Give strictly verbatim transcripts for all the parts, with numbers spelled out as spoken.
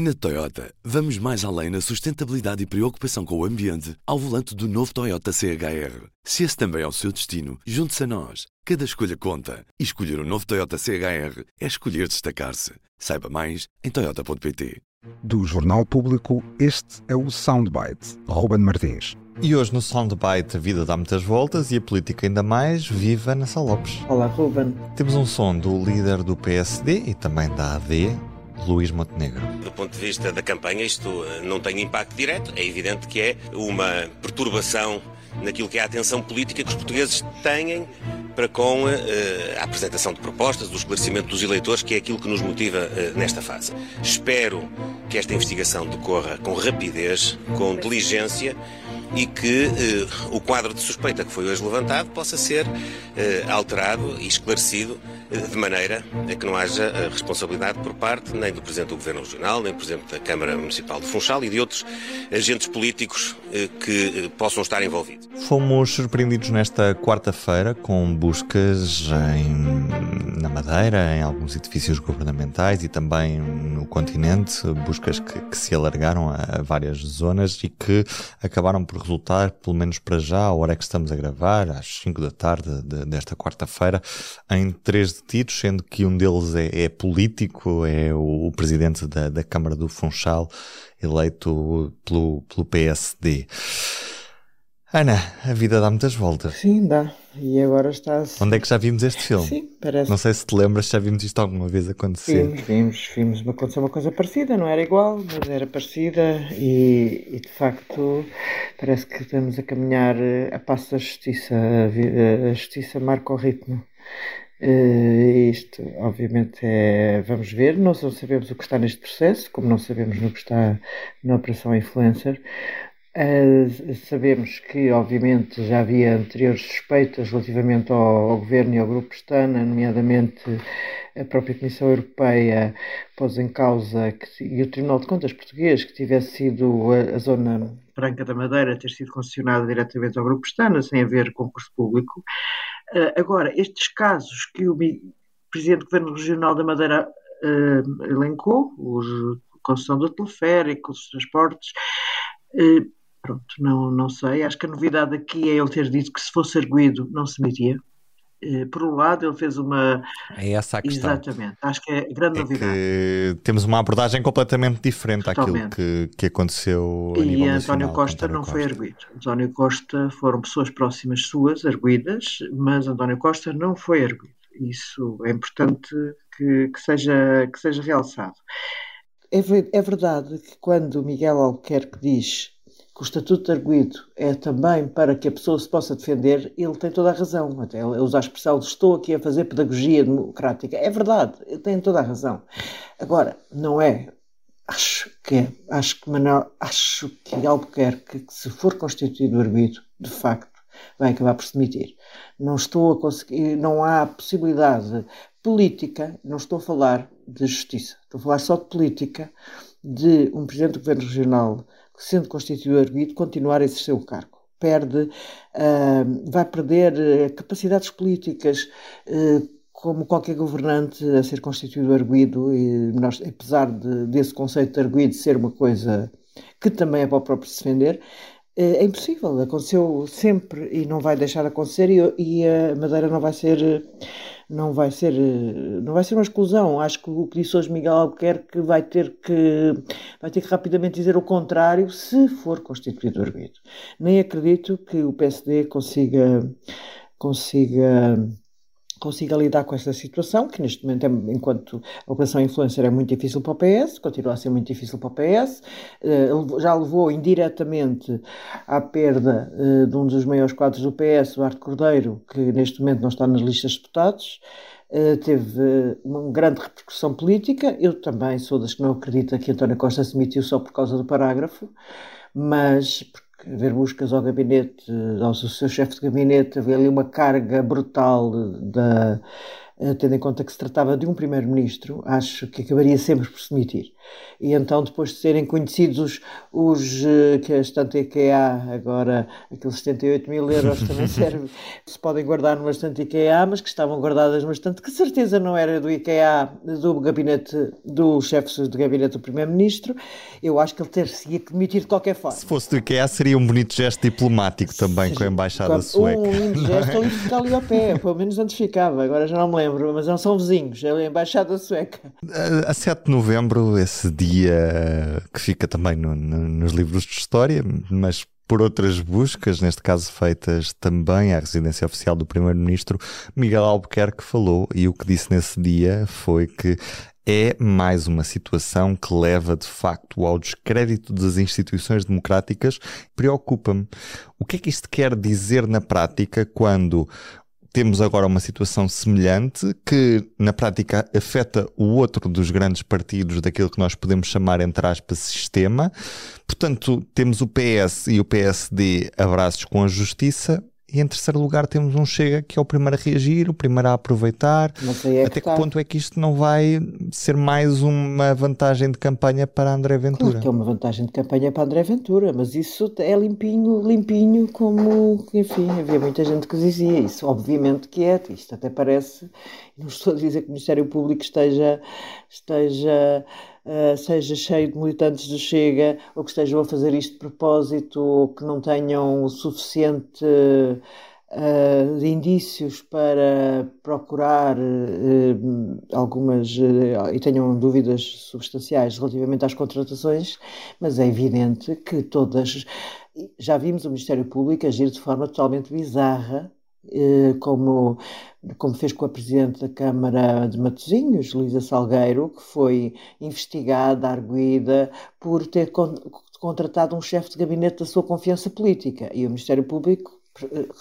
Na Toyota, vamos mais além na sustentabilidade e preocupação com o ambiente ao volante do novo Toyota C H R. Se esse também é o seu destino, junte-se a nós. Cada escolha conta. E escolher o um novo Toyota C H R é escolher destacar-se. Saiba mais em toyota ponto pt. Do Jornal Público, este é o Soundbite. Ruben Martins. E hoje no Soundbite a vida dá muitas voltas e a política ainda mais. Viva Ana Salopes. Olá, Ruben. Temos um som do líder do P S D e também da A D, Luís Montenegro. Do ponto de vista da campanha, isto não tem impacto direto. É evidente que é uma perturbação naquilo que é a atenção política que os portugueses têm para com uh, a apresentação de propostas, o esclarecimento dos eleitores, que é aquilo que nos motiva uh, nesta fase. Espero que esta investigação decorra com rapidez, com diligência e que uh, o quadro de suspeita que foi hoje levantado possa ser uh, alterado e esclarecido uh, de maneira a que não haja uh, responsabilidade por parte nem do Presidente do Governo Regional, nem do Presidente da Câmara Municipal de Funchal e de outros agentes políticos uh, que uh, possam estar envolvidos. Fomos surpreendidos nesta quarta-feira com buscas em, na Madeira, em alguns edifícios governamentais e também no continente, buscas que, que se alargaram a, a várias zonas e que acabaram por resultar, pelo menos para já, à hora que estamos a gravar, às cinco da tarde de, desta quarta-feira, em três detidos, sendo que um deles é, é político, é o, o presidente da, da Câmara do Funchal, eleito pelo, pelo P S D. Ana, a vida dá muitas voltas. Sim, dá. E agora está-se... Onde é que já vimos este filme? Sim, parece. Não sei se te lembras, já vimos isto alguma vez acontecer. Vimos, vimos, vimos. Aconteceu uma coisa parecida, não era igual, mas era parecida e, e de facto, parece que estamos a caminhar a passo da justiça. A, vida, a justiça marca o ritmo. Uh, isto, obviamente, é... Vamos ver, nós não sabemos o que está neste processo, como não sabemos no que está na Operação Influencer. Uh, sabemos que, obviamente, já havia anteriores suspeitas relativamente ao, ao Governo e ao Grupo Pestana, nomeadamente a própria Comissão Europeia pôs em causa que, e o Tribunal de Contas Português, que tivesse sido a, a Zona Franca da Madeira ter sido concessionada diretamente ao Grupo Pestana, sem haver concurso público. Uh, agora, estes casos que o Presidente do Governo Regional da Madeira uh, elencou, a concessão do teleférico, os transportes... Uh, Pronto, não, não sei. Acho que a novidade aqui é ele ter dito que se fosse arguído não se metia. Por um lado, ele fez uma... É essa a questão. Exatamente. Acho que é grande é novidade. Que temos uma abordagem completamente diferente Totalmente. àquilo que, que aconteceu a e nível nacional. E António Costa António não Costa. foi arguído. António Costa foram pessoas próximas suas, arguídas, mas António Costa não foi arguído. Isso é importante que, que, seja, que seja realçado. É, é verdade que quando Miguel Albuquerque diz... que o estatuto de arguido é também para que a pessoa se possa defender, ele tem toda a razão. Até ele usa a expressão, estou aqui a fazer pedagogia democrática. É verdade, ele tem toda a razão. Agora, não é... Acho que, acho que, Manuel, acho que Albuquerque, que se for constituído arguido, de facto, vai acabar por se demitir. Não estou a conseguir... Não há possibilidade política, não estou a falar de justiça, estou a falar só de política, de um Presidente do Governo Regional... sendo constituído arguido, continuar a exercer o cargo. Perde, uh, vai perder capacidades políticas, uh, como qualquer governante a ser constituído arguido, e nós, apesar de, desse conceito de arguido ser uma coisa que também é para o próprio se defender, uh, é impossível, aconteceu sempre e não vai deixar de acontecer, e, e a Madeira não vai ser... Não vai, ser, não vai ser uma exclusão. Acho que o que disse hoje Miguel Albuquerque vai ter que, vai ter que rapidamente dizer o contrário se for constituído arguido. Nem acredito que o P S D consiga, consiga, consiga lidar com esta situação, que neste momento, é, enquanto a Operação Influencer é muito difícil para o P S, continua a ser muito difícil para o P S, já levou indiretamente à perda de um dos maiores quadros do P S, o Artur Cordeiro, que neste momento não está nas listas de deputados, teve uma grande repercussão política. Eu também sou das que não acredita que António Costa se demitiu só por causa do parágrafo, mas... haver buscas ao gabinete, ao seu chefe de gabinete, havia ali uma carga brutal, da, tendo em conta que se tratava de um primeiro-ministro, acho que acabaria sempre por se demitir. E então, depois de serem conhecidos os, os que a estante IKEA, agora aqueles setenta e oito mil euros também serve, que se podem guardar numa estante IKEA, mas que estavam guardadas numa estante que de certeza não era do IKEA, do gabinete, do chefe de gabinete do Primeiro-Ministro, eu acho que ele teria que demitir de qualquer forma. Se fosse do IKEA, seria um bonito gesto diplomático também, se, com a Embaixada com a, Sueca. Um lindo gesto, é? Ali fica ali ao pé, pelo menos antes ficava, agora já não me lembro, mas não são vizinhos, é a Embaixada Sueca. A, a sete de novembro, esse dia que fica também no, no, nos livros de história, mas por outras buscas, neste caso feitas também à residência oficial do Primeiro-Ministro, Miguel Albuquerque falou, e o que disse nesse dia foi que é mais uma situação que leva de facto ao descrédito das instituições democráticas. Preocupa-me. O que é que isto quer dizer na prática quando temos agora uma situação semelhante que, na prática, afeta o outro dos grandes partidos daquilo que nós podemos chamar, entre aspas, sistema? Portanto, temos o P S e o P S D abraços com a justiça e, em terceiro lugar, temos um Chega que é o primeiro a reagir, o primeiro a aproveitar. É Até que, que ponto é que isto não vai ser mais uma vantagem de campanha para André Ventura? Claro que é uma vantagem de campanha para André Ventura, mas isso é limpinho, limpinho, como, enfim, havia muita gente que dizia isso. Obviamente que é, isto até parece, não estou a dizer que o Ministério Público esteja... esteja Uh, seja cheio de militantes do Chega, ou que estejam a fazer isto de propósito, ou que não tenham o suficiente uh, de indícios para procurar uh, algumas, uh, e tenham dúvidas substanciais relativamente às contratações, mas é evidente que todas... Já vimos o Ministério Público agir de forma totalmente bizarra, Como, como fez com a Presidente da Câmara de Matosinhos, Luísa Salgueiro, que foi investigada, arguída, por ter con- contratado um chefe de gabinete da sua confiança política. E o Ministério Público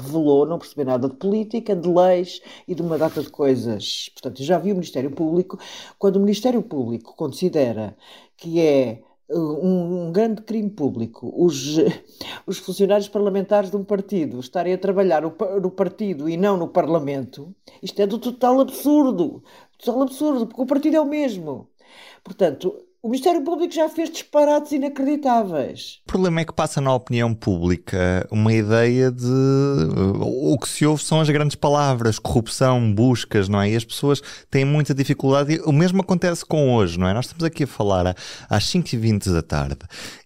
revelou não perceber nada de política, de leis e de uma data de coisas. Portanto, já vi o Ministério Público, quando o Ministério Público considera que é Um, um grande crime público os, os funcionários parlamentares de um partido estarem a trabalhar no, no partido e não no parlamento. Isto é do total absurdo, total absurdo, porque o partido é o mesmo. Portanto, o Ministério Público já fez disparates inacreditáveis. O problema é que passa na opinião pública uma ideia de... O que se ouve são as grandes palavras, corrupção, buscas, não é? E as pessoas têm muita dificuldade. O mesmo acontece com hoje, não é? Nós estamos aqui a falar às cinco e vinte da tarde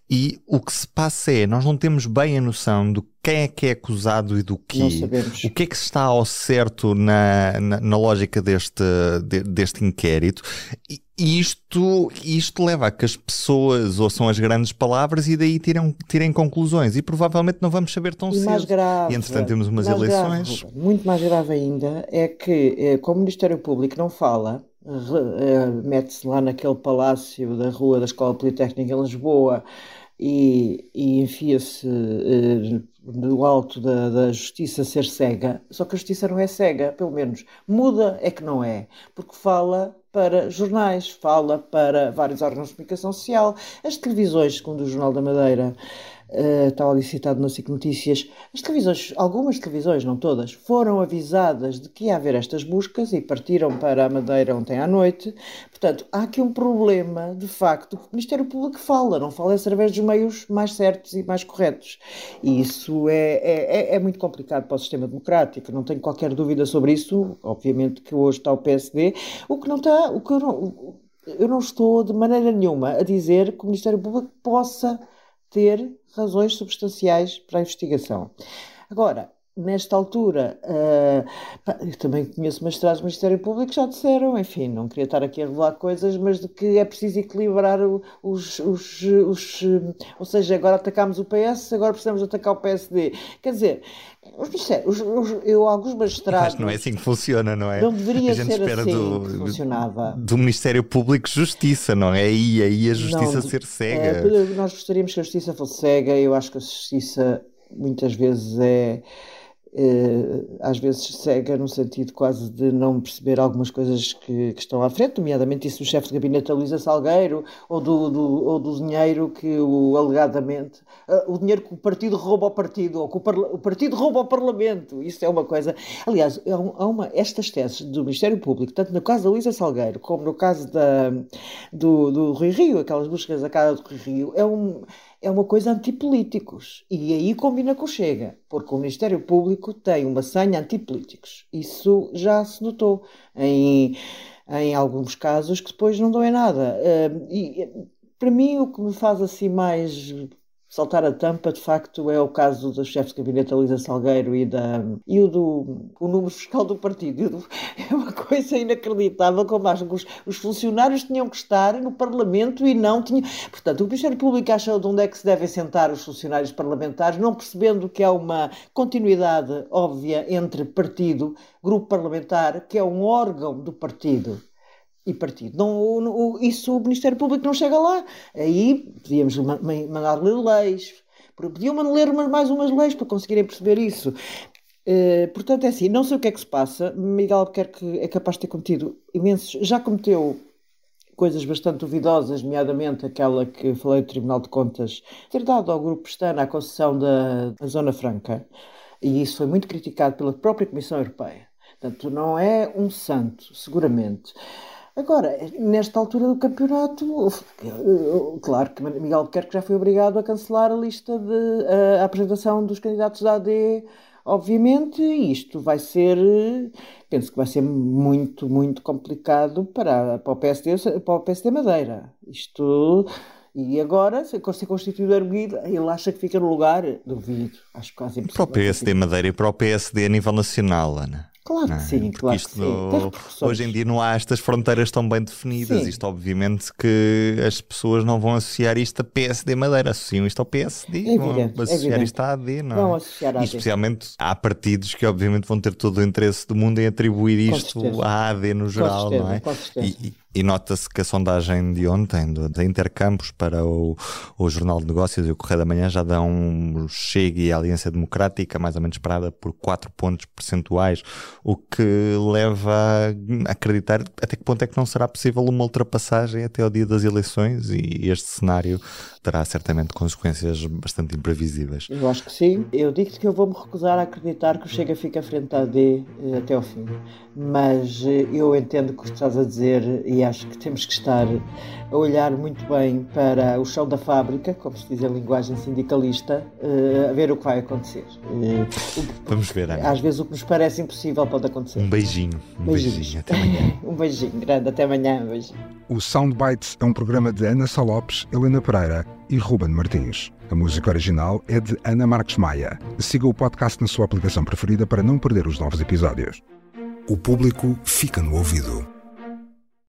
e o que se passa é, nós não temos bem a noção do quem é que é acusado e do quê. Não sabemos. O que é que se está ao certo na, na, na lógica deste, de, deste inquérito. E isto, isto leva a que as pessoas ouçam as grandes palavras e daí tirem, tirem conclusões. E provavelmente não vamos saber tão e cedo. Mais grave, e entretanto temos umas mais eleições. Grave, muito mais grave ainda é que, como o Ministério Público não fala, mete-se lá naquele palácio da rua da Escola Politécnica em Lisboa e, e enfia-se do alto da, da justiça ser cega. Só que a justiça não é cega, pelo menos. Muda é que não é, porque fala para jornais, fala para vários órgãos de comunicação social, as televisões, segundo o Jornal da Madeira, Uh, está ali citado na SIC Notícias, as televisões, algumas televisões, não todas, foram avisadas de que ia haver estas buscas e partiram para a Madeira ontem à noite. Portanto, há aqui um problema, de facto, que o Ministério Público fala, não fala através dos meios mais certos e mais corretos. E isso é, é, é muito complicado para o sistema democrático, não tenho qualquer dúvida sobre isso. Obviamente que hoje está o P S D, o que não está... O que eu, não, eu não estou de maneira nenhuma a dizer que o Ministério Público possa ter razões substanciais para a investigação. Agora, nesta altura, uh, eu também conheço magistrados do Ministério Público que já disseram, enfim, não queria estar aqui a revelar coisas, mas de que é preciso equilibrar os... os, os ou seja, agora atacámos o P S, agora precisamos atacar o P S D. Quer dizer, os ministérios, os, os, eu, alguns magistrados... Mas não é assim que funciona, não é? Não deveria ser assim do, que funcionava. Do Ministério Público Justiça, não é? E aí a Justiça não, ser cega. É, nós gostaríamos que a Justiça fosse cega, eu acho que a Justiça muitas vezes é... às vezes cega no sentido quase de não perceber algumas coisas que, que estão à frente, nomeadamente isso do chefe de gabinete da Luísa Salgueiro ou do, do, ou do dinheiro que o alegadamente, o dinheiro que o partido rouba ao partido ou que o, parla, o partido rouba ao parlamento. Isso é uma coisa, aliás, há uma, estas teses do Ministério Público, tanto no caso da Luísa Salgueiro como no caso da, do, do Rui Rio, aquelas buscas à cara do Rui Rio, é um... é uma coisa antipolíticos, e aí combina com o Chega, porque o Ministério Público tem uma senha antipolíticos. Isso já se notou em, em alguns casos que depois não dão em nada. E, para mim, o que me faz assim mais saltar a tampa, de facto, é o caso do chefe de gabinete da Luísa Salgueiro e, da, e o do o número fiscal do partido. É uma coisa inacreditável, como acho que os, os funcionários tinham que estar no Parlamento e não tinham... Portanto, o Ministério Público acha de onde é que se devem sentar os funcionários parlamentares, não percebendo que há uma continuidade óbvia entre partido, grupo parlamentar, que é um órgão do partido, e partido. Não, o, o, isso o Ministério Público não chega lá. Aí podíamos mandar ler leis, podiam ler mais umas leis para conseguirem perceber isso. Uh, portanto, é assim, não sei o que é que se passa. Miguel Albuquerque é capaz de ter cometido imensos... Já cometeu coisas bastante duvidosas, nomeadamente aquela que falei do Tribunal de Contas, ter dado ao Grupo Pestana a concessão da Zona Franca. E isso foi muito criticado pela própria Comissão Europeia. Portanto, não é um santo, seguramente. Agora, nesta altura do campeonato, claro que Miguel Albuquerque já foi obrigado a cancelar a lista de a, a apresentação dos candidatos da A D, obviamente, e isto vai ser, penso que vai ser muito, muito complicado para, para, o, P S D, para o P S D Madeira. Isto, e agora, se ser constituído erguido, ele acha que fica no lugar, duvido, acho quase impossível. Para o P S D Madeira e para o P S D a nível nacional, Ana. Claro que não, sim, claro isto que sim. Do... Hoje em dia não há estas fronteiras tão bem definidas. Sim. Isto obviamente que as pessoas não vão associar isto a P S D Madeira, associam isto ao P S D, é evidente, vão associar evidente. Isto à A D, não é? Vão associar à A D. E especialmente há partidos que obviamente vão ter todo o interesse do mundo em atribuir com isto certeza. À A D no geral, certeza, não é? Com certeza. E, e nota-se que a sondagem de ontem, da Intercampos para o, o Jornal de Negócios e o Correio da Manhã, já dão um Chega e a Aliança Democrática mais ou menos parada por quatro pontos percentuais, o que leva a acreditar até que ponto é que não será possível uma ultrapassagem até ao dia das eleições, e este cenário terá certamente consequências bastante imprevisíveis. Eu acho que sim. Eu digo-te que eu vou-me recusar a acreditar que o Chega fica à frente da A D até ao fim, mas eu entendo o que estás a dizer e acho que temos que estar a olhar muito bem para o chão da fábrica, como se diz em linguagem sindicalista, a ver o que vai acontecer. Vamos ver, Ana. Às vezes o que nos parece impossível pode acontecer. Um beijinho. Um beijinho. beijinho até amanhã. Um beijinho grande. Até amanhã. Um beijinho. O Soundbite é um programa de Ana Salopes, Helena Pereira e Ruben Martins. A música original é de Ana Marques Maia. Siga o podcast na sua aplicação preferida para não perder os novos episódios. O público fica no ouvido.